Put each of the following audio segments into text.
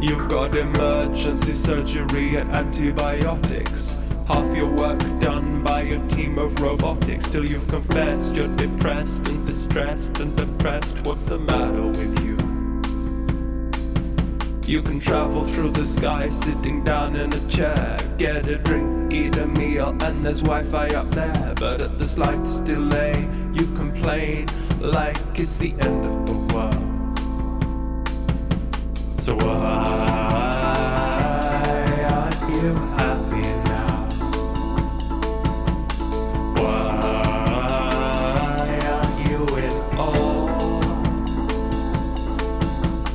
You've got emergency surgery and antibiotics. Half your work done by a team of robotics. Till you've confessed you're depressed and distressed and depressed. What's the matter with you? You can travel through the sky sitting down in a chair. Get a drink, eat a meal, and there's Wi-Fi up there. But at the slightest delay, you complain like it's the end of the world. So why aren't you happy now? Why aren't you in awe?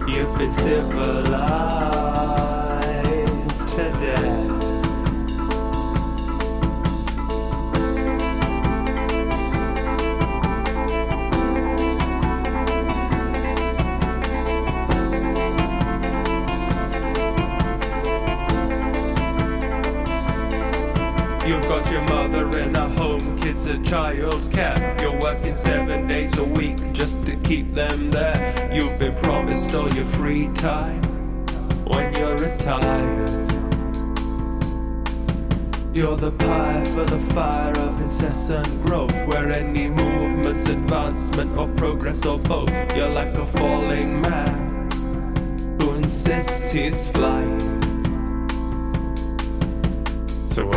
You've been civilized to death. In a home, kids at child's care. You're working 7 days a week just to keep them there. You've been promised all your free time when you're retired. You're the pyre for the fire of incessant growth, where any movement's advancement or progress or both. You're like a falling man who insists he's flying. So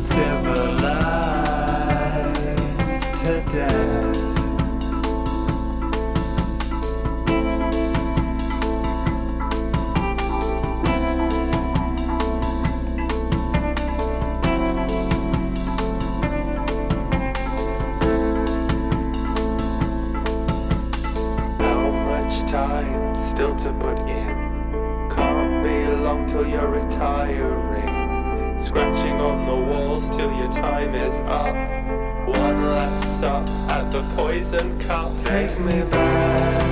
civilized to death. How much time still to put in? Can't be long till you're retiring. Scratching on the walls till your time is up. One last sup at the poison cup. Take me back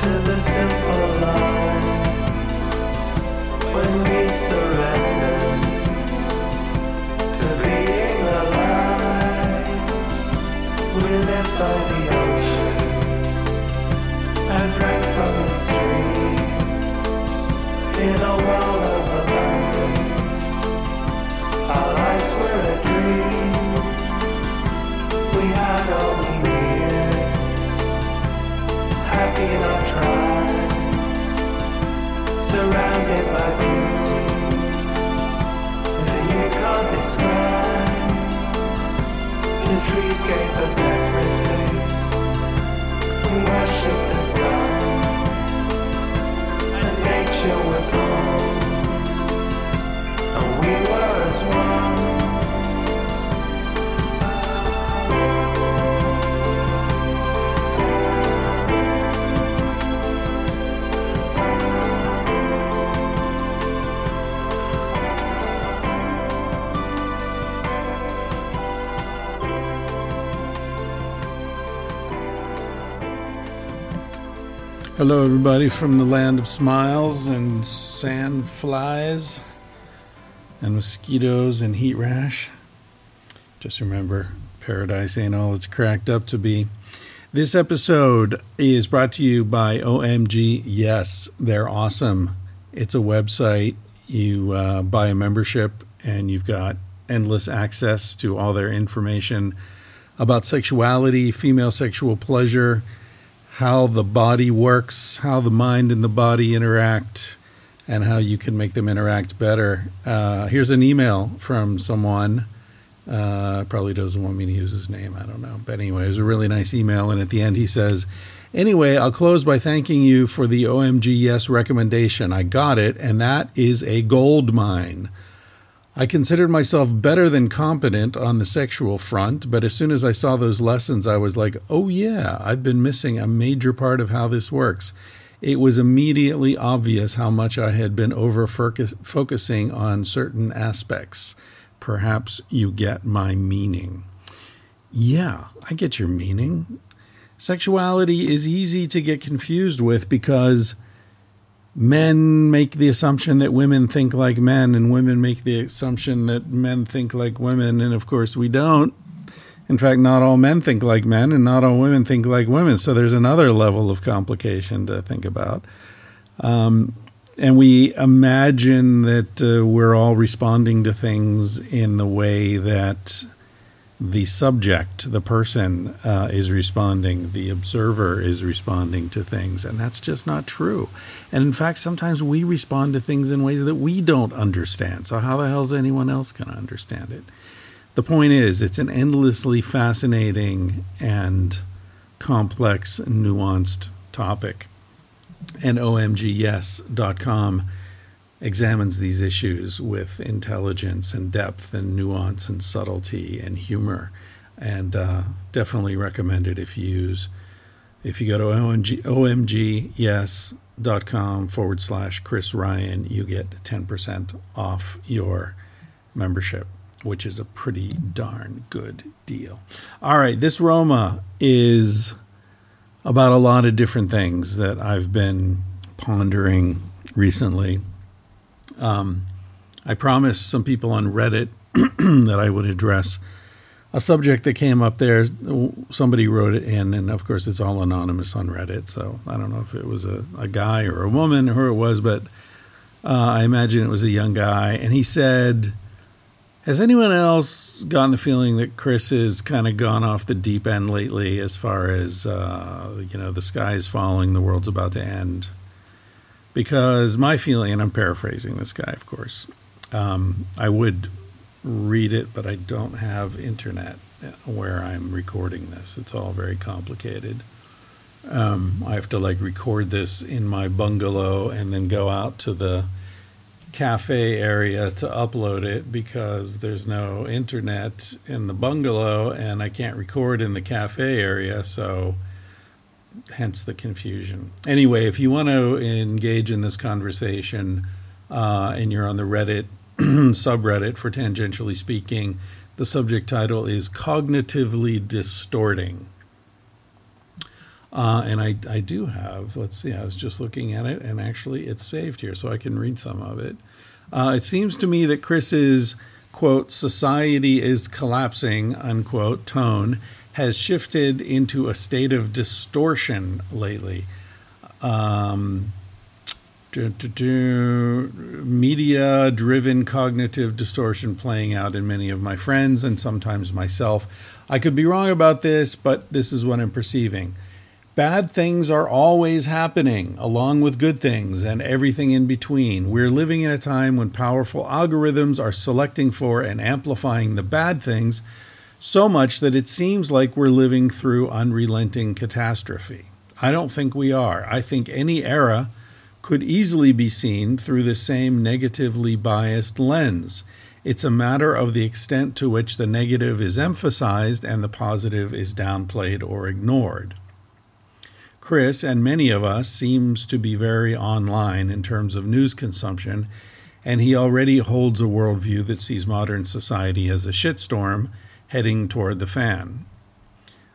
to the simple life when we surrender to being alive. We live by the ocean and drank from the stream in a world of abundance. Our lives were a dream. We had all we needed. Happy in our tribe, surrounded by beauty that you can't describe. The trees gave us everything. We worshipped the sun, and nature was all. And we were as one. Hello, everybody, from the land of smiles and sand flies and mosquitoes and heat rash. Just remember, paradise ain't all it's cracked up to be. This episode is brought to you by OMG Yes. They're awesome. It's a website. You buy a membership and you've got endless access to all their information about sexuality, female sexual pleasure, how the body works, how the mind and the body interact, and how you can make them interact better. Here's an email from someone. Probably doesn't want me to use his name. I don't know. But anyway, it was a really nice email. And at the end, he says, anyway, I'll close by thanking you for the OMG Yes recommendation. I got it, and that is a gold mine. I considered myself better than competent on the sexual front, but as soon as I saw those lessons, I was like, oh yeah, I've been missing a major part of how this works. It was immediately obvious how much I had been over-focusing on certain aspects. Perhaps you get my meaning. Yeah, I get your meaning. Sexuality is easy to get confused with because men make the assumption that women think like men, and women make the assumption that men think like women. And of course we don't. In fact, not all men think like men, and not all women think like women. So there's another level of complication to think about. And we imagine that we're all responding to things in the way that the subject, the person, is responding, the observer is responding to things. And that's just not true. And in fact, sometimes we respond to things in ways that we don't understand. So how the hell is anyone else going to understand it? The point is, it's an endlessly fascinating and complex, nuanced topic. And OMGYes.com examines these issues with intelligence and depth and nuance and subtlety and humor. And definitely recommend it if you use, if you go to omgyes.com/Chris Ryan, you get 10% off your membership, which is a pretty darn good deal. All right, this Roma is about a lot of different things that I've been pondering recently. I promised some people on Reddit that I would address a subject that came up there. Somebody wrote it in, and of course it's all anonymous on Reddit, so I don't know if it was a guy or a woman or who it was, but I imagine it was a young guy. And he said, has anyone else gotten the feeling that Chris has kind of gone off the deep end lately as far as, the sky is falling, the world's about to end? Because my feeling, and I'm paraphrasing this guy, of course, I would read it, but I don't have internet where I'm recording this. It's all very complicated. I have to record this in my bungalow and then go out to the cafe area to upload it because there's no internet in the bungalow and I can't record in the cafe area, so hence the confusion. Anyway, if you want to engage in this conversation and you're on the Reddit subreddit for Tangentially Speaking, the subject title is Cognitively Distorting. And I do have, let's see, I was just looking at it, and actually it's saved here, so I can read some of it. It seems to me that Chris's, quote, society is collapsing, unquote, tone has shifted into a state of distortion lately. Media-driven cognitive distortion playing out in many of my friends and sometimes myself. I could be wrong about this, but this is what I'm perceiving. Bad things are always happening, along with good things and everything in between. We're living in a time when powerful algorithms are selecting for and amplifying the bad things so much that it seems like we're living through unrelenting catastrophe. I don't think we are. I think any era could easily be seen through the same negatively biased lens. It's a matter of the extent to which the negative is emphasized and the positive is downplayed or ignored. Chris, and many of us, seems to be very online in terms of news consumption, and he already holds a worldview that sees modern society as a shitstorm heading toward the fan.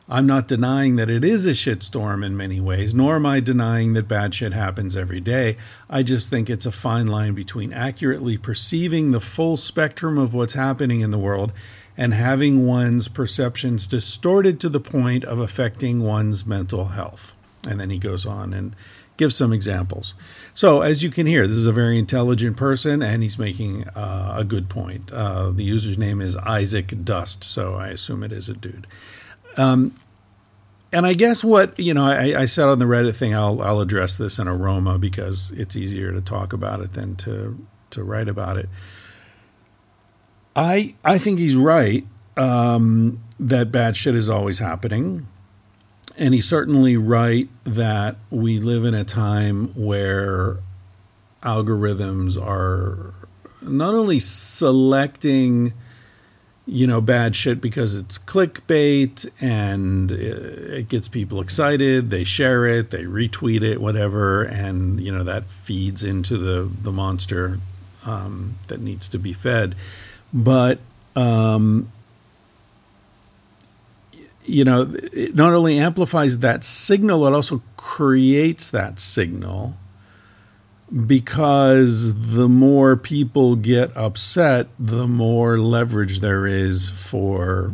I'm not denying that it is a shitstorm in many ways, nor am I denying that bad shit happens every day. I just think it's a fine line between accurately perceiving the full spectrum of what's happening in the world and having one's perceptions distorted to the point of affecting one's mental health. And then he goes on and gives some examples. So as you can hear, this is a very intelligent person, and he's making a good point. The user's name is Isaac Dust, so I assume it is a dude. And I guess what, I said on the Reddit thing, I'll address this in a Roma because it's easier to talk about it than to write about it. I think he's right that bad shit is always happening. And he's certainly right that we live in a time where algorithms are not only selecting, bad shit because it's clickbait and it gets people excited. They share it, they retweet it, whatever. And, that feeds into the monster that needs to be fed. But, it not only amplifies that signal, it also creates that signal because the more people get upset, the more leverage there is for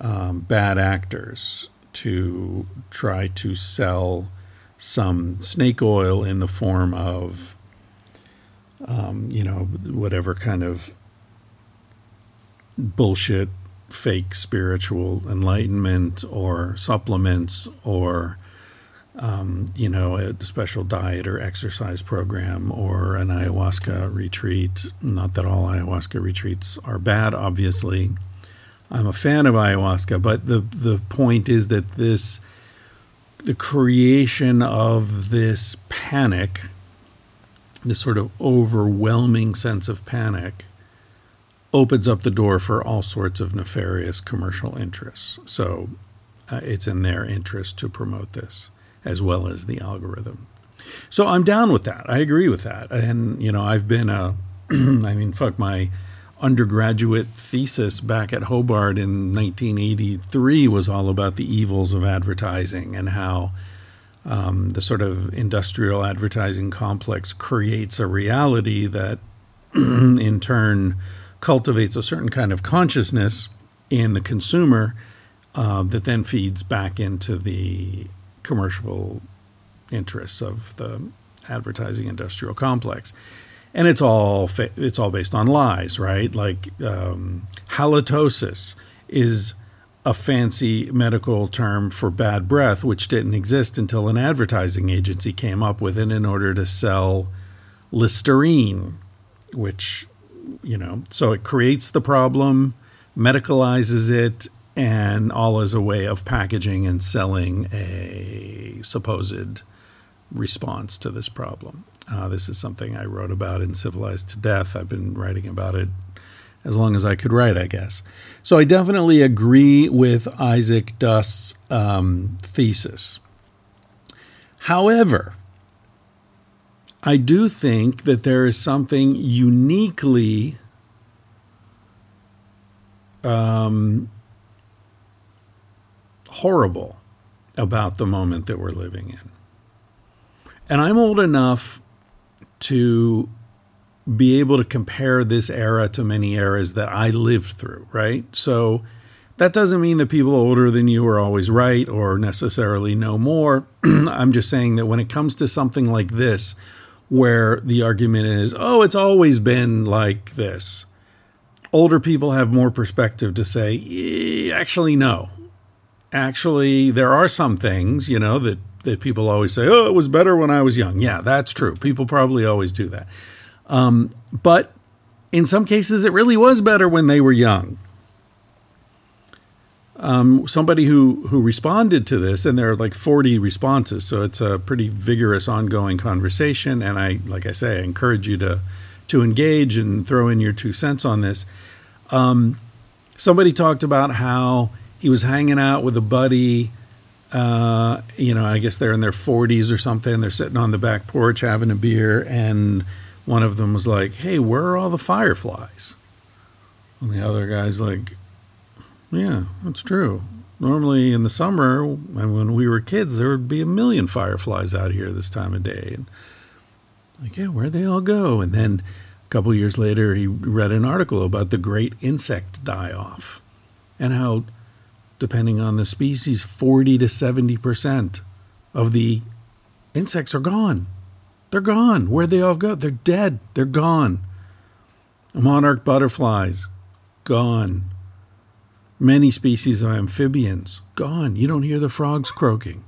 bad actors to try to sell some snake oil in the form of, whatever kind of bullshit, fake spiritual enlightenment or supplements or, a special diet or exercise program or an ayahuasca retreat. Not that all ayahuasca retreats are bad, obviously. I'm a fan of ayahuasca, but the point is that the creation of this panic, this sort of overwhelming sense of panic, opens up the door for all sorts of nefarious commercial interests. So it's in their interest to promote this as well as the algorithm. So I'm down with that. I agree with that. And, I've been my undergraduate thesis back at Hobart in 1983 was all about the evils of advertising and how the sort of industrial advertising complex creates a reality that in turn cultivates a certain kind of consciousness in the consumer that then feeds back into the commercial interests of the advertising industrial complex. And it's all based on lies, right? Like halitosis is a fancy medical term for bad breath, which didn't exist until an advertising agency came up with it in order to sell Listerine, which, so it creates the problem, medicalizes it, and all as a way of packaging and selling a supposed response to this problem. This is something I wrote about in Civilized to Death. I've been writing about it as long as I could write, I guess. So I definitely agree with Isaac Dust's thesis. However, I do think that there is something uniquely horrible about the moment that we're living in. And I'm old enough to be able to compare this era to many eras that I lived through, right? So that doesn't mean that people older than you are always right or necessarily know more. I'm just saying that when it comes to something like this, where the argument is, oh, it's always been like this, older people have more perspective to say, actually, no. Actually, there are some things, that people always say, oh, it was better when I was young. Yeah, that's true. People probably always do that. But in some cases, it really was better when they were young. Somebody who responded to this, and there are like 40 responses, so it's a pretty vigorous, ongoing conversation. And I encourage you to engage and throw in your 2 cents on this. Somebody talked about how he was hanging out with a buddy. I guess they're in their 40s or something. They're sitting on the back porch having a beer, and one of them was like, hey, where are all the fireflies? And the other guy's like, yeah, that's true. Normally in the summer, when we were kids, there would be a million fireflies out here this time of day. And like, yeah, where'd they all go? And then a couple years later, he read an article about the great insect die-off and how, depending on the species, 40 to 70% of the insects are gone. They're gone. Where'd they all go? They're dead. They're gone. Monarch butterflies, gone. Many species of amphibians, gone. You don't hear the frogs croaking.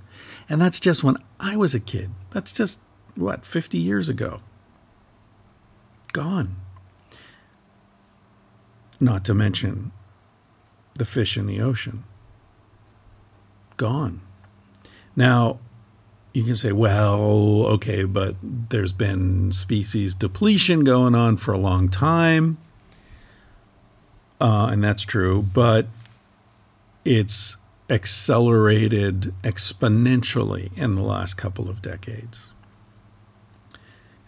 And that's just when I was a kid. That's just, 50 years ago? Gone. Not to mention the fish in the ocean. Gone. Now, you can say, well, okay, but there's been species depletion going on for a long time. And that's true, but it's accelerated exponentially in the last couple of decades.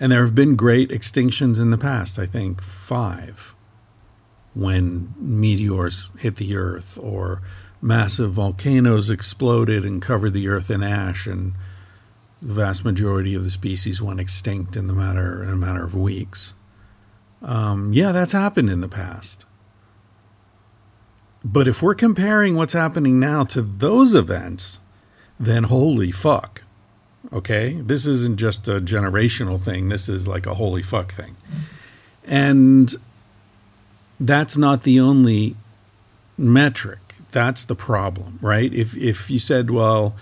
And there have been great extinctions in the past, I think 5, when meteors hit the earth or massive volcanoes exploded and covered the earth in ash and The vast majority of the species went extinct in a matter of weeks. Yeah, that's happened in the past. But if we're comparing what's happening now to those events, then holy fuck. Okay? This isn't just a generational thing. This is like a holy fuck thing. And that's not the only metric. That's the problem, right? If you said, well,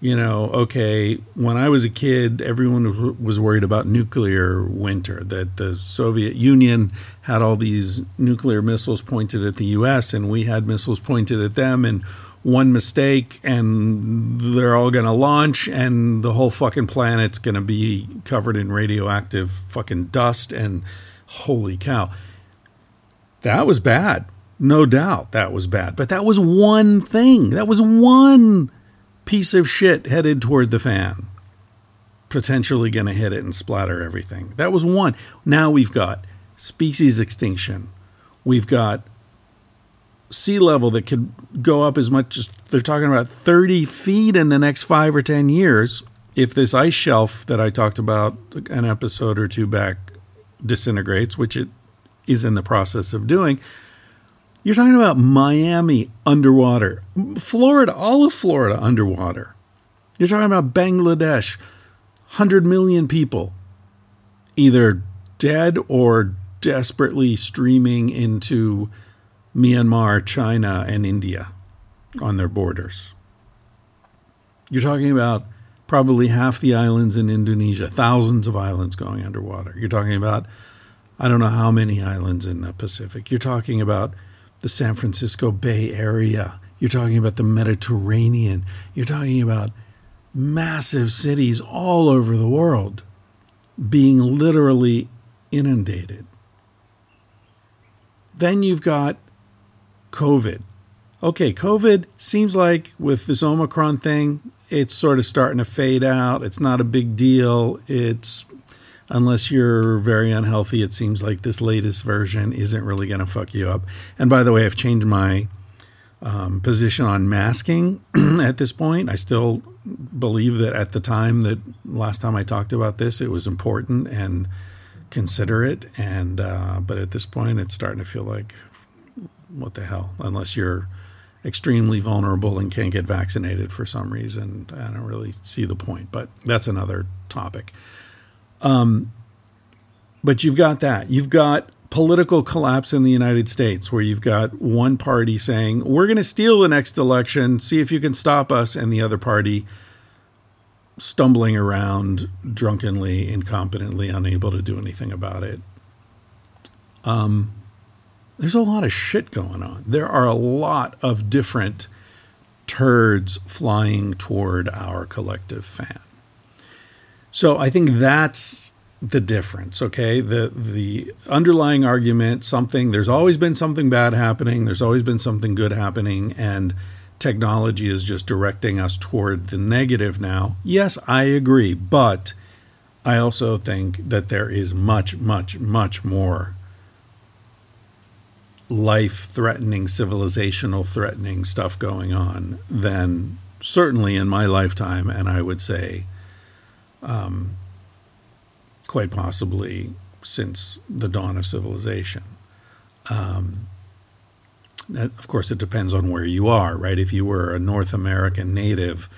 you know, okay, when I was a kid, everyone was worried about nuclear winter, that the Soviet Union had all these nuclear missiles pointed at the U.S. and we had missiles pointed at them, and one mistake and they're all going to launch and the whole fucking planet's going to be covered in radioactive fucking dust, and holy cow. That was bad. No doubt that was bad. But that was one thing. That was one piece of shit headed toward the fan, potentially going to hit it and splatter everything. That was one. Now we've got species extinction. We've got sea level that could go up as much as, they're talking about 30 feet in the next 5 or 10 years. If this ice shelf that I talked about an episode or two back disintegrates, which it is in the process of doing, you're talking about Miami underwater, Florida, all of Florida underwater. You're talking about Bangladesh, 100 million people, either dead or desperately streaming into Myanmar, China, and India on their borders. You're talking about probably half the islands in Indonesia, thousands of islands going underwater. You're talking about, I don't know how many islands in the Pacific. You're talking about the San Francisco Bay Area. You're talking about the Mediterranean. You're talking about massive cities all over the world being literally inundated. Then you've got COVID. Okay, COVID seems like with this Omicron thing, it's sort of starting to fade out. It's not a big deal. Unless you're very unhealthy, it seems like this latest version isn't really going to fuck you up. And by the way, I've changed my position on masking at this point. I still believe that at the time that last time I talked about this, it was important and considerate. And but at this point, it's starting to feel like, what the hell? Unless you're extremely vulnerable and can't get vaccinated for some reason, I don't really see the point. But that's another topic. But you've got that. You've got political collapse in the United States where you've got one party saying, we're going to steal the next election, see if you can stop us, and the other party stumbling around drunkenly, incompetently, unable to do anything about it. There's a lot of shit going on. There are a lot of different turds flying toward our collective fan. So I think that's the difference, okay? The underlying argument, there's always been something bad happening, there's always been something good happening, and technology is just directing us toward the negative now. Yes, I agree, but I also think that there is much, much, much more life-threatening, civilizational-threatening stuff going on than certainly in my lifetime, and I would say quite possibly since the dawn of civilization. Of course, it depends on where you are, right? If you were a North American native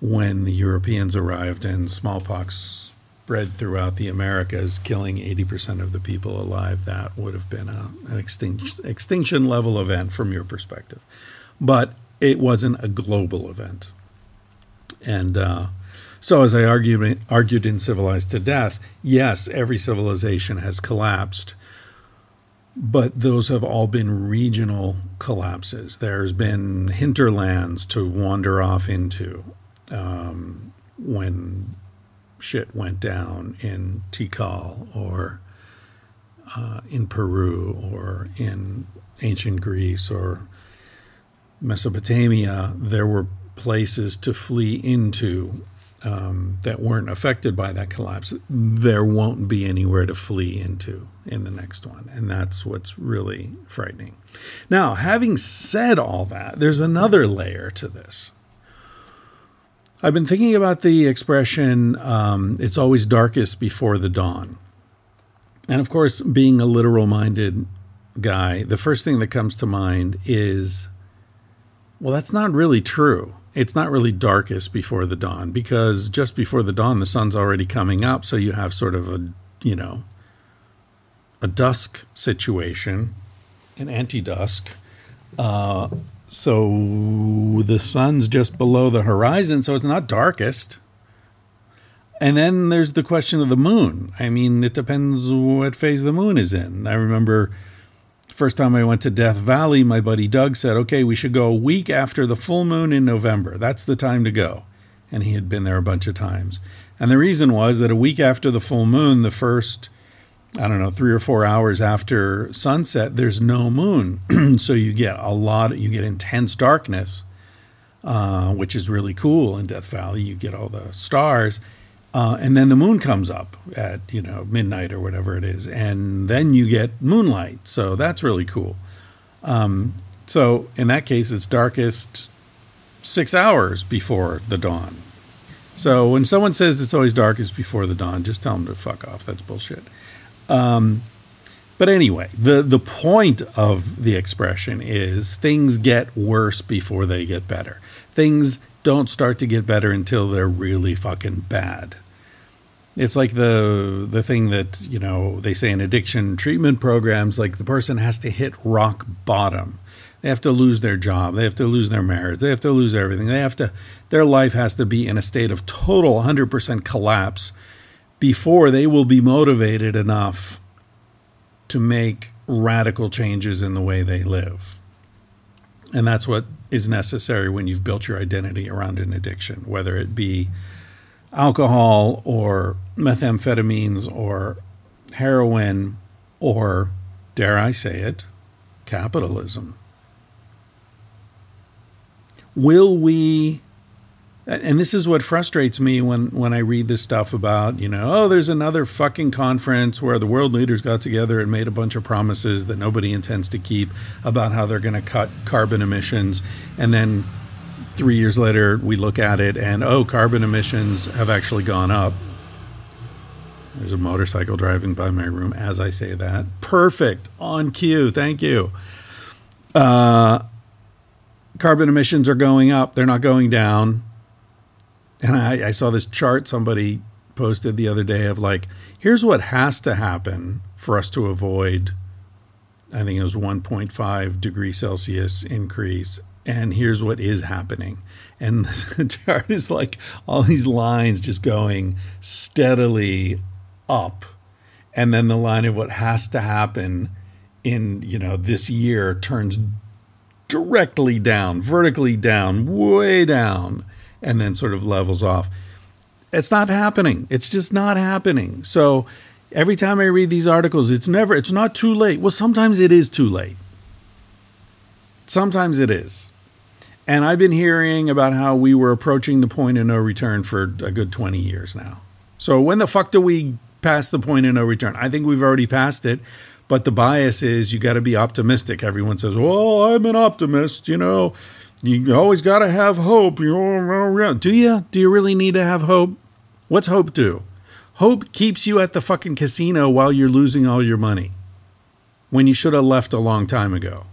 when the Europeans arrived and smallpox spread throughout the Americas, killing 80% of the people alive, that would have been an extinction level event from your perspective. But it wasn't a global event. And, so as I argued in Civilized to Death, yes, every civilization has collapsed, but those have all been regional collapses. There's been hinterlands to wander off into when shit went down in Tikal or in Peru or in ancient Greece or Mesopotamia. There were places to flee into that weren't affected by that collapse. There won't be anywhere to flee into in the next one. And that's what's really frightening. Now, having said all that, there's another layer to this. I've been thinking about the expression, it's always darkest before the dawn. And of course, being a literal-minded guy, the first thing that comes to mind is, well, that's not really true. It's not really darkest before the dawn, because just before the dawn, the sun's already coming up. So you have sort of a dusk situation, an anti-dusk. So the sun's just below the horizon, so it's not darkest. And then there's the question of the moon. I mean, it depends what phase the moon is in. I remember first time I went to Death Valley, my buddy Doug said, okay, we should go a week after the full moon in November. That's the time to go. And he had been there a bunch of times. And the reason was that a week after the full moon, the first, 3 or 4 hours after sunset, there's no moon. So you get intense darkness, which is really cool in Death Valley. You get all the stars. And then the moon comes up at, midnight or whatever it is. And then you get moonlight. So that's really cool. So in that case, it's darkest 6 hours before the dawn. So when someone says it's always darkest before the dawn, just tell them to fuck off. That's bullshit. But anyway, the point of the expression is things get worse before they get better. Things don't start to get better until they're really fucking bad. It's like the thing that, they say in addiction treatment programs, like the person has to hit rock bottom. They have to lose their job. They have to lose their marriage. They have to lose everything. Their life has to be in a state of total 100% collapse before they will be motivated enough to make radical changes in the way they live. And that's what is necessary when you've built your identity around an addiction, whether it be alcohol or methamphetamines or heroin or, dare I say it, capitalism. Will we, and this is what frustrates me when I read this stuff about, there's another fucking conference where the world leaders got together and made a bunch of promises that nobody intends to keep about how they're going to cut carbon emissions. And then 3 years later, we look at it and, carbon emissions have actually gone up. There's a motorcycle driving by my room as I say that. Perfect. On cue. Thank you. Carbon emissions are going up. They're not going down. And I saw this chart somebody posted the other day of here's what has to happen for us to avoid, I think it was 1.5 degree Celsius increase. And here's what is happening. And the chart is all these lines just going steadily up. And then the line of what has to happen in, this year turns directly down, vertically down, way down. And then sort of levels off. It's not happening. It's just not happening. So every time I read these articles, it's not too late. Well, sometimes it is too late. Sometimes it is. And I've been hearing about how we were approaching the point of no return for a good 20 years now. So when the fuck do we pass the point of no return? I think we've already passed it. But the bias is you got to be optimistic. Everyone says, well, I'm an optimist, You always got to have hope. Do you? Do you really need to have hope? What's hope do? Hope keeps you at the fucking casino while you're losing all your money when you should have left a long time ago.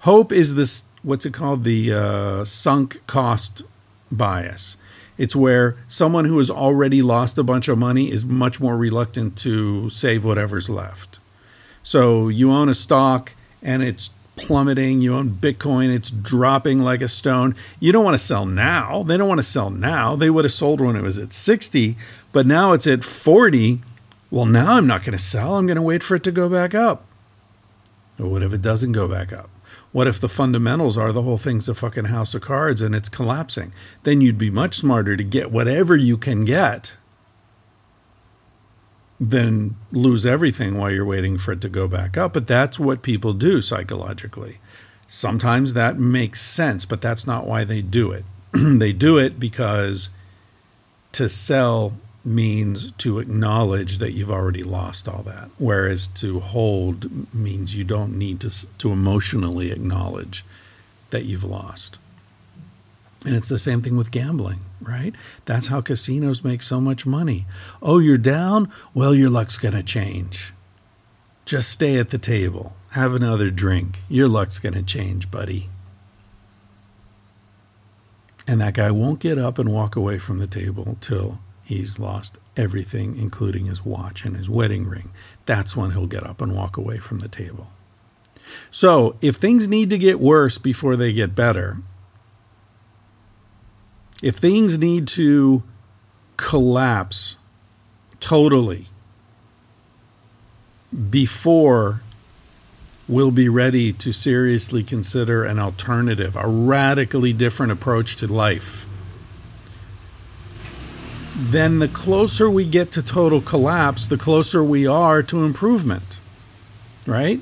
Hope is this, what's it called? The sunk cost bias. It's where someone who has already lost a bunch of money is much more reluctant to save whatever's left. So you own a stock and it's plummeting. You own Bitcoin. It's dropping like a stone. You don't want to sell now. They don't want to sell now. They would have sold when it was at 60, but now it's at 40. Well, now I'm not going to sell. I'm going to wait for it to go back up. Or what if it doesn't go back up? What if the fundamentals are the whole thing's a fucking house of cards and it's collapsing? Then you'd be much smarter to get whatever you can get then lose everything while you're waiting for it to go back up. But that's what people do psychologically. Sometimes that makes sense, but that's not why they do it. They do it because to sell means to acknowledge that you've already lost all that, whereas to hold means you don't need to emotionally acknowledge that you've lost. And it's the same thing with gambling, right? That's how casinos make so much money. Oh, you're down? Well, your luck's going to change. Just stay at the table. Have another drink. Your luck's going to change, buddy. And that guy won't get up and walk away from the table till he's lost everything, including his watch and his wedding ring. That's when he'll get up and walk away from the table. So if things need to get worse before they get better, if things need to collapse totally before we'll be ready to seriously consider an alternative, a radically different approach to life, then the closer we get to total collapse, the closer we are to improvement, right?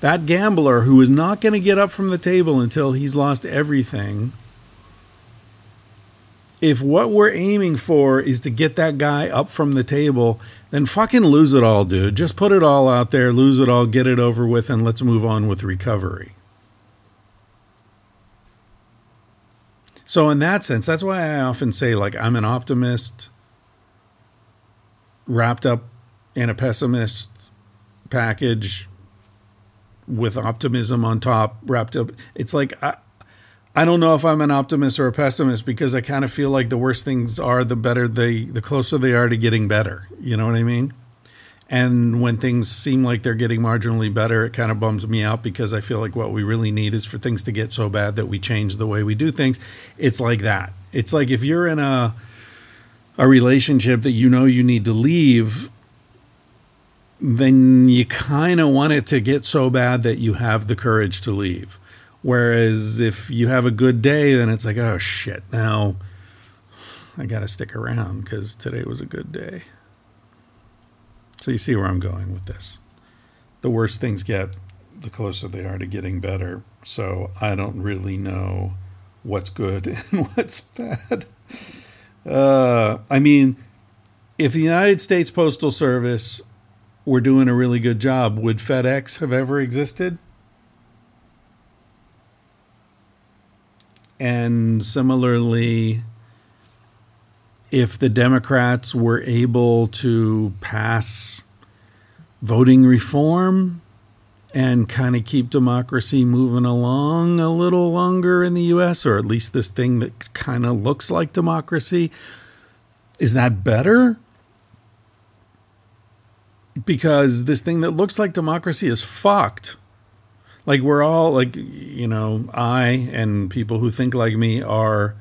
That gambler who is not going to get up from the table until he's lost everything, if what we're aiming for is to get that guy up from the table, then fucking lose it all, dude. Just put it all out there, lose it all, get it over with, and let's move on with recovery. So in that sense, that's why I often say, like, I'm an optimist wrapped up in a pessimist package with optimism on top, wrapped up. It's like, I don't know if I'm an optimist or a pessimist, because I kind of feel like the worse things are, the better the closer they are to getting better. You know what I mean? And when things seem like they're getting marginally better, it kind of bums me out, because I feel like what we really need is for things to get so bad that we change the way we do things. It's like that. It's like if you're in a relationship that you know you need to leave, then you kind of want it to get so bad that you have the courage to leave. Whereas if you have a good day, then it's like, oh, shit, now I got to stick around because today was a good day. So you see where I'm going with this. The worse things get, the closer they are to getting better. So I don't really know what's good and what's bad. I mean, if the United States Postal Service were doing a really good job, would FedEx have ever existed? And similarly, if the Democrats were able to pass voting reform and kind of keep democracy moving along a little longer in the U.S., or at least this thing that kind of looks like democracy, is that better? Because this thing that looks like democracy is fucked. Like, we're all, like, you know, I and people who think like me are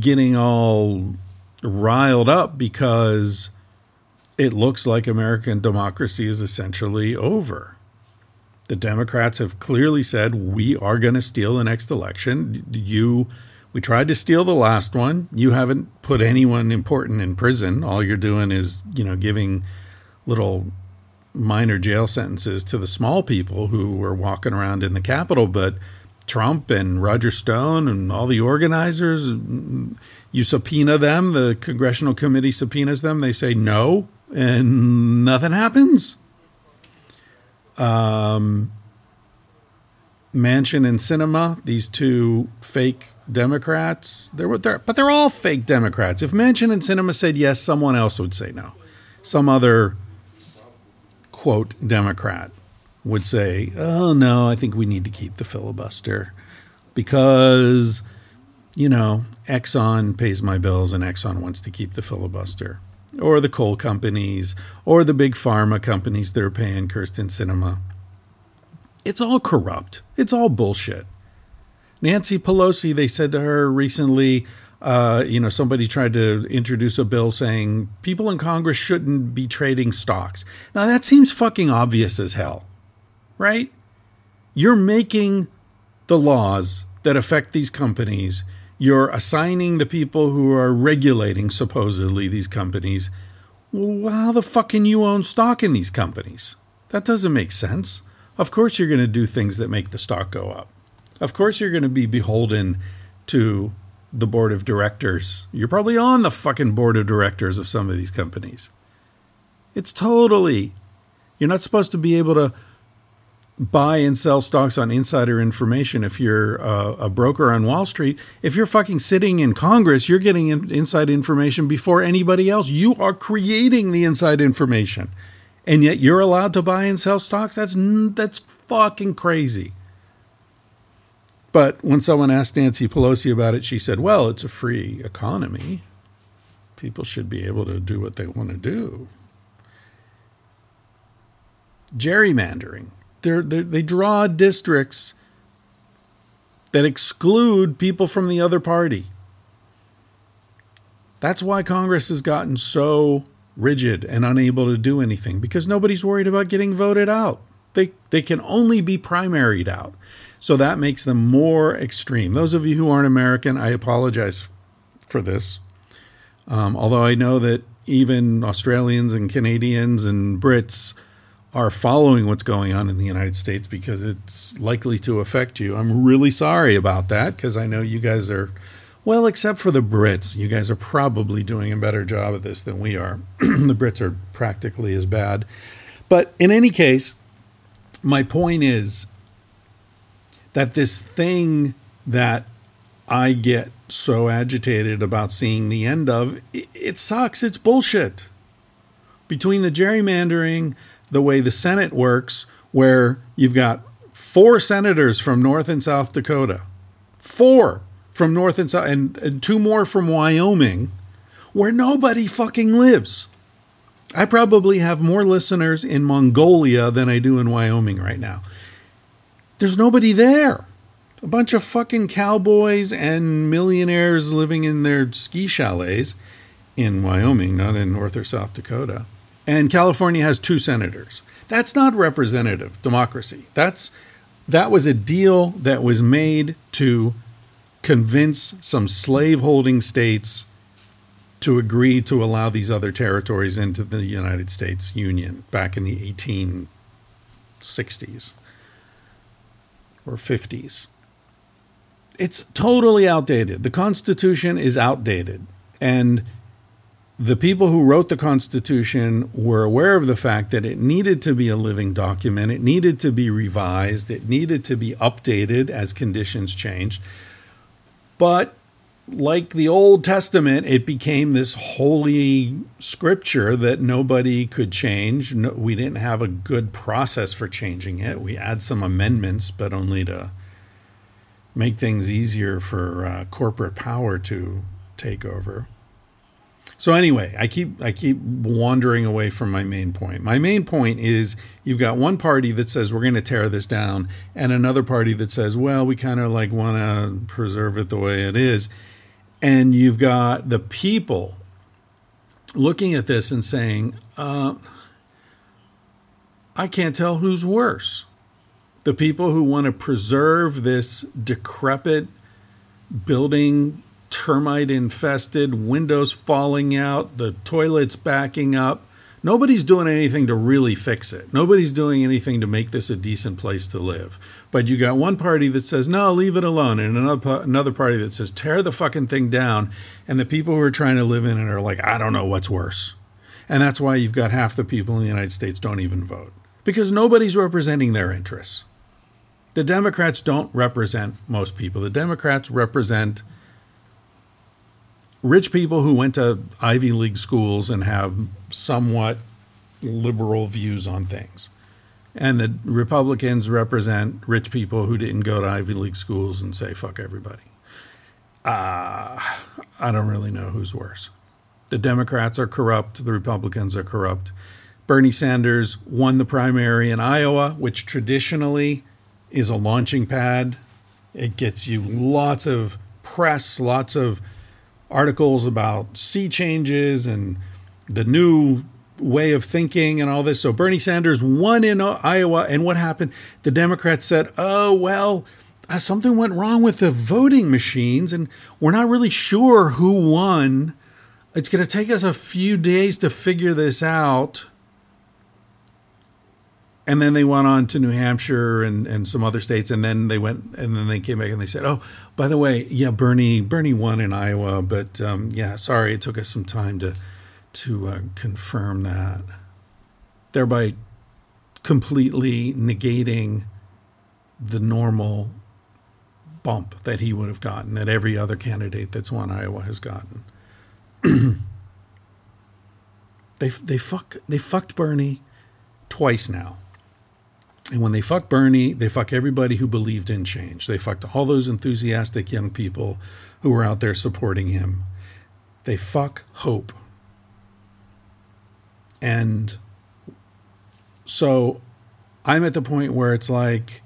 getting all riled up because it looks like American democracy is essentially over. The Democrats have clearly said, we are going to steal the next election. We tried to steal the last one. You haven't put anyone important in prison. All you're doing is, you know, giving little minor jail sentences to the small people who were walking around in the Capitol. But Trump and Roger Stone and all the organizers, you subpoena them, the congressional committee subpoenas them, they say no, and nothing happens. Manchin and Sinema, these two fake Democrats, but they're all fake Democrats. If Manchin and Sinema said yes, someone else would say no. Some other quote Democrat would say, oh, no, I think we need to keep the filibuster because, you know, Exxon pays my bills and Exxon wants to keep the filibuster, or the coal companies, or the big pharma companies that are paying Kirsten Sinema. It's all corrupt. It's all bullshit. Nancy Pelosi, they said to her recently, you know, somebody tried to introduce a bill saying people in Congress shouldn't be trading stocks. Now, that seems fucking obvious as hell, right? You're making the laws that affect these companies. You're assigning the people who are regulating, supposedly, these companies. Well, how the fuck can you own stock in these companies? That doesn't make sense. Of course you're going to do things that make the stock go up. Of course you're going to be beholden to the board of directors. You're probably on the fucking board of directors of some of these companies. You're not supposed to be able to buy and sell stocks on insider information. If you're a broker on Wall Street, if you're fucking sitting in Congress, you're getting inside information before anybody else. You are creating the inside information, and yet you're allowed to buy and sell stocks. That's fucking crazy. But when someone asked Nancy Pelosi about it, she said, well, it's a free economy. People should be able to do what they want to do. Gerrymandering. They draw districts that exclude people from the other party. That's why Congress has gotten so rigid and unable to do anything, because nobody's worried about getting voted out. They can only be primaried out. So that makes them more extreme. Those of you who aren't American, I apologize for this. Although I know that even Australians and Canadians and Brits are following what's going on in the United States because it's likely to affect you. I'm really sorry about that because I know you guys are, well, except for the Brits, you guys are probably doing a better job of this than we are. The Brits are practically as bad. But in any case, my point is that this thing that I get so agitated about seeing the end of, it sucks. It's bullshit. Between the gerrymandering, the way the Senate works, where you've got 4 senators from North and South Dakota, 4 from North and South, and 2 more from Wyoming, where nobody fucking lives. I probably have more listeners in Mongolia than I do in Wyoming right now. There's nobody there. A bunch of fucking cowboys and millionaires living in their ski chalets in Wyoming, not in North or South Dakota. And California has 2 senators. That's not representative democracy. That was a deal that was made to convince some slave-holding states to agree to allow these other territories into the United States Union back in the 1860s or 50s. It's totally outdated. The Constitution is outdated. And the people who wrote the Constitution were aware of the fact that it needed to be a living document. It needed to be revised. It needed to be updated as conditions changed. But like the Old Testament, it became this holy scripture that nobody could change. No, we didn't have a good process for changing it. We add some amendments, but only to make things easier for corporate power to take over. So anyway, I keep wandering away from my main point. My main point is you've got one party that says we're going to tear this down and another party that says, well, we kind of like want to preserve it the way it is. And you've got the people looking at this and saying, I can't tell who's worse. The people who want to preserve this decrepit building, termite infested, windows falling out, the toilets backing up. Nobody's doing anything to really fix it. Nobody's doing anything to make this a decent place to live. But you got one party that says, no, leave it alone. And another party that says, tear the fucking thing down. And the people who are trying to live in it are like, I don't know what's worse. And that's why you've got half the people in the United States don't even vote. Because nobody's representing their interests. The Democrats don't represent most people. The Democrats represent rich people who went to Ivy League schools and have somewhat liberal views on things. And the Republicans represent rich people who didn't go to Ivy League schools and say, fuck everybody. I don't really know who's worse. The Democrats are corrupt. The Republicans are corrupt. Bernie Sanders won the primary in Iowa, which traditionally is a launching pad. It gets you lots of press, lots of articles about sea changes and the new way of thinking and all this. So Bernie Sanders won in Iowa. And what happened? The Democrats said, oh, well, something went wrong with the voting machines and we're not really sure who won. It's going to take us a few days to figure this out. And then they went on to New Hampshire and some other states. And then they went and then they came back and they said, oh, by the way, yeah, Bernie won in Iowa. But yeah, sorry, it took us some time to confirm that, thereby completely negating the normal bump that he would have gotten, that every other candidate that's won Iowa has gotten. They fucked Bernie twice now. And when they fuck Bernie, they fuck everybody who believed in change. They fucked all those enthusiastic young people who were out there supporting him. They fuck hope. And so I'm at the point where it's like,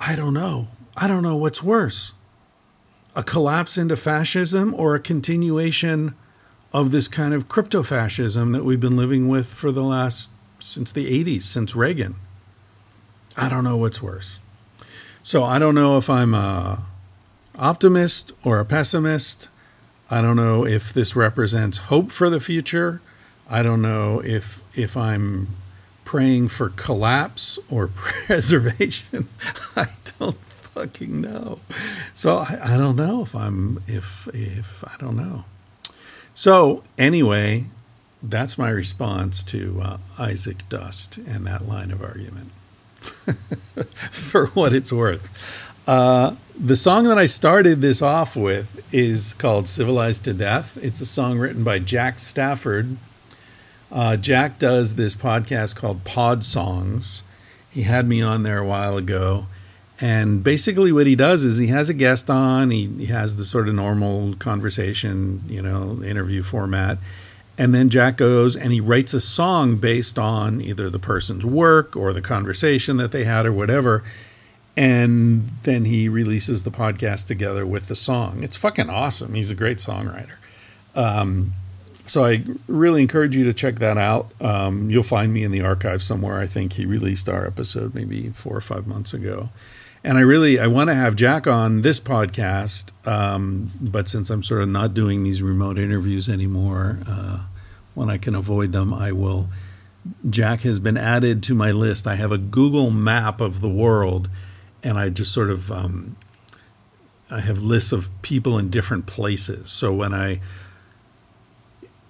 I don't know. I don't know what's worse, a collapse into fascism or a continuation of this kind of crypto-fascism that we've been living with for the last, since the 80s, since Reagan. I don't know what's worse. So I don't know if I'm a optimist or a pessimist. I don't know if this represents hope for the future. I don't know if I'm praying for collapse or preservation. I don't fucking know. So I don't know if I'm, if I don't know. So anyway, that's my response to Isaac Dust and that line of argument. For what it's worth. The song that I started this off with is called Civilized to Death. It's a song written by Jack Stafford. Jack does this podcast called Pod Songs. He had me on there a while ago. And basically what he does is he has a guest on. He has the sort of normal conversation, interview format. And then Jack goes and he writes a song based on either the person's work or the conversation that they had or whatever. And then he releases the podcast together with the song. It's fucking awesome. He's a great songwriter. So I really encourage you to check that out. You'll find me in the archive somewhere. I think he released our episode maybe 4 or 5 months ago. And I want to have Jack on this podcast, but since I'm sort of not doing these remote interviews anymore, when I can avoid them, I will. Jack has been added to my list. I have a Google map of the world, and I just sort of I have lists of people in different places. So when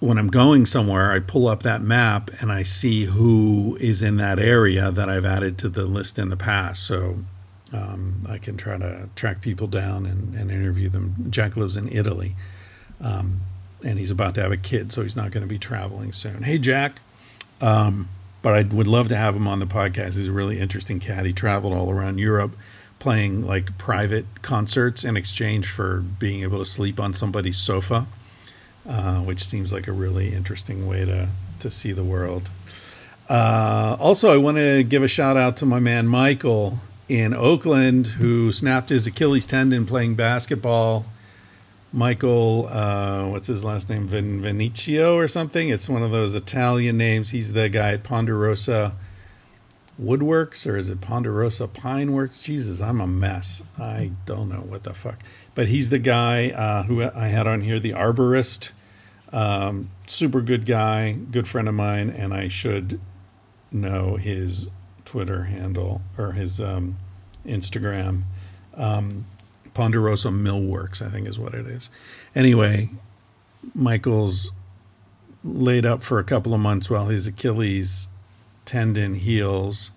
I'm going somewhere, I pull up that map and I see who is in that area that I've added to the list in the past. So I can try to track people down and interview them. Jack lives in Italy, and he's about to have a kid, so he's not going to be traveling soon. Hey, Jack. But I would love to have him on the podcast. He's a really interesting cat. He traveled all around Europe playing like private concerts in exchange for being able to sleep on somebody's sofa, which seems like a really interesting way to see the world. Also, I want to give a shout out to my man Michael in Oakland, who snapped his Achilles tendon playing basketball. Michael, what's his last name? Vinicio or something. It's one of those Italian names. He's the guy at Ponderosa Woodworks, or is it Ponderosa Pine Works? Jesus, I'm a mess. I don't know what the fuck. But he's the guy who I had on here, the arborist. Super good guy, good friend of mine, and I should know his Twitter handle or his Instagram. Ponderosa Millworks, I think is what it is. Anyway, Michael's laid up for a couple of months while his Achilles tendon heals.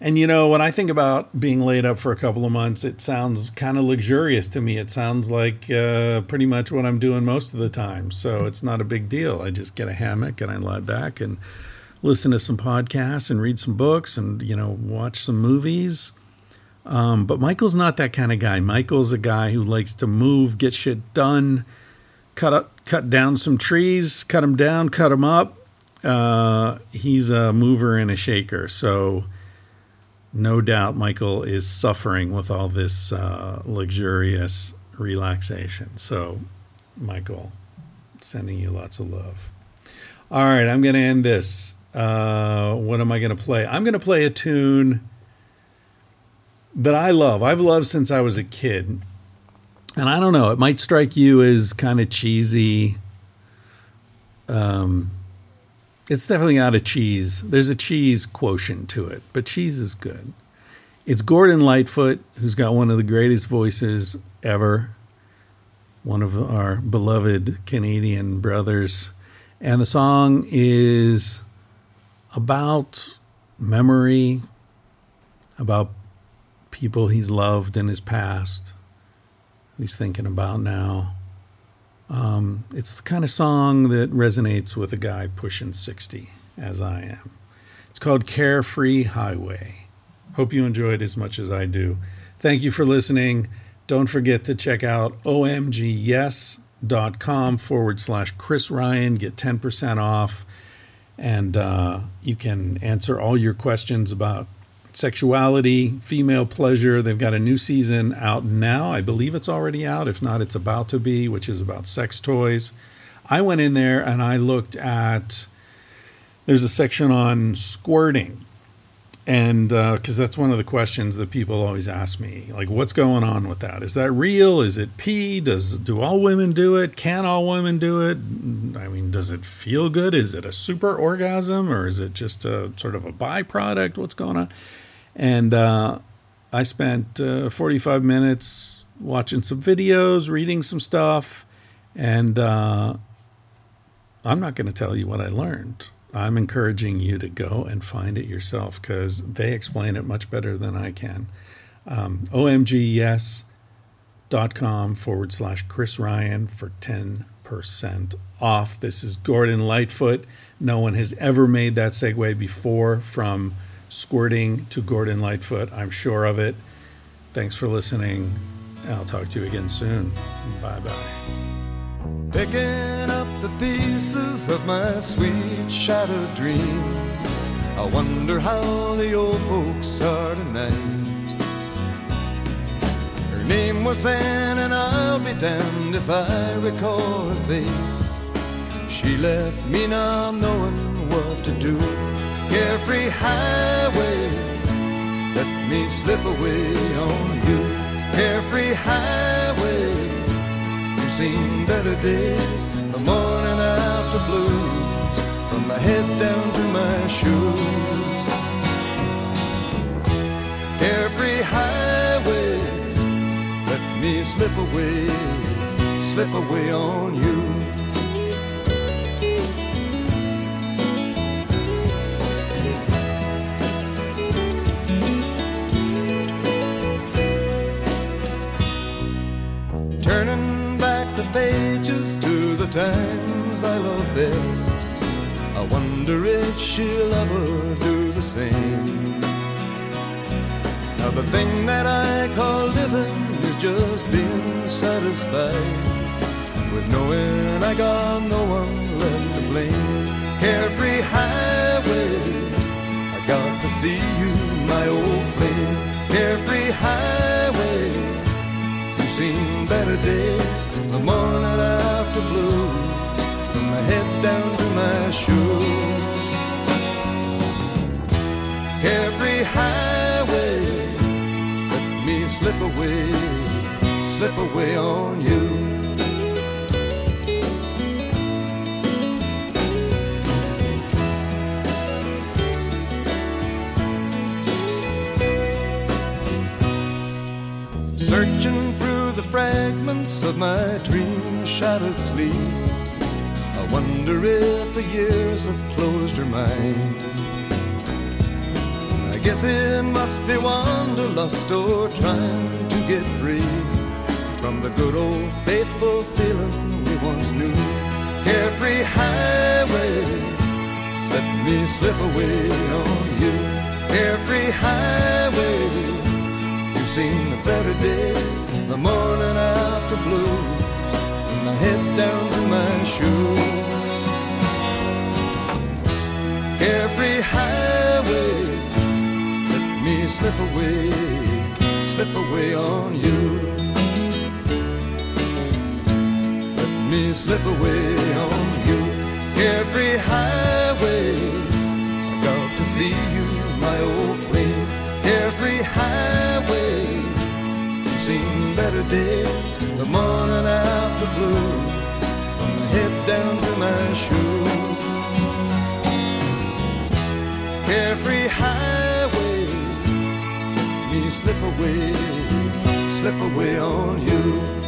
And when I think about being laid up for a couple of months, it sounds kind of luxurious to me. It sounds like pretty much what I'm doing most of the time. So it's not a big deal. I just get a hammock and I lie back and listen to some podcasts and read some books and, watch some movies. But Michael's not that kind of guy. Michael's a guy who likes to move, get shit done, cut down some trees, cut them down, cut them up. He's a mover and a shaker. So no doubt Michael is suffering with all this luxurious relaxation. So Michael, sending you lots of love. All right, I'm going to end this. What am I going to play? I'm going to play a tune that I love. I've loved since I was a kid. And I don't know, it might strike you as kind of cheesy. It's definitely out of cheese. There's a cheese quotient to it, but cheese is good. It's Gordon Lightfoot, who's got one of the greatest voices ever. One of our beloved Canadian brothers. And the song is about memory, about people he's loved in his past, he's thinking about now. It's the kind of song that resonates with a guy pushing 60, as I am. It's called Carefree Highway. Hope you enjoyed as much as I do. Thank you for listening. Don't forget to check out omgyes.com/Chris Ryan. Get 10% off. And you can answer all your questions about sexuality, female pleasure. They've got a new season out now. I believe it's already out. If not, it's about to be, which is about sex toys. I went in there and I looked at, there's a section on squirting. And because that's one of the questions that people always ask me, like, what's going on with that? Is that real? Is it pee? Do all women do it? Can all women do it? I mean, does it feel good? Is it a super orgasm, or is it just a sort of a byproduct? What's going on? And I spent 45 minutes watching some videos, reading some stuff, and I'm not going to tell you what I learned. I'm encouraging you to go and find it yourself, because they explain it much better than I can. omgyes.com/Chris Ryan for 10% off. This is Gordon Lightfoot. No one has ever made that segue before from squirting to Gordon Lightfoot. I'm sure of it. Thanks for listening. I'll talk to you again soon. Bye-bye. Picking up the pieces of my sweet shattered dream. I wonder how the old folks are tonight. Her name was Anne, and I'll be damned if I recall her face. She left me not knowing what to do. Carefree highway, let me slip away on you. Carefree highway, seen better days, the morning after blues, from my head down to my shoes. Carefree highway, let me slip away on you. Pages to the times I love best. I wonder if she'll ever do the same. Now the thing that I call living is just being satisfied with knowing I got no one left to blame. Carefree highway, I got to see you, my old flame. Carefree highway, seen better days, the morning after blues, from my head down to my shoes. Every highway, let me slip away on you. Searching through the fragments of my dream shattered sleep, I wonder if the years have closed her mind. I guess it must be wanderlust or trying to get free from the good old faithful feeling we once knew. Carefree highway, let me slip away on you. Carefree highway, seen the better days, the morning after blues, from my head down to my shoes. Every highway, let me slip away on you. Let me slip away on you. Every highway, I got to see you, my old flame. Every highway, seen better days, the morning after blue, from my head down to my shoes. Every highway, let me slip away on you.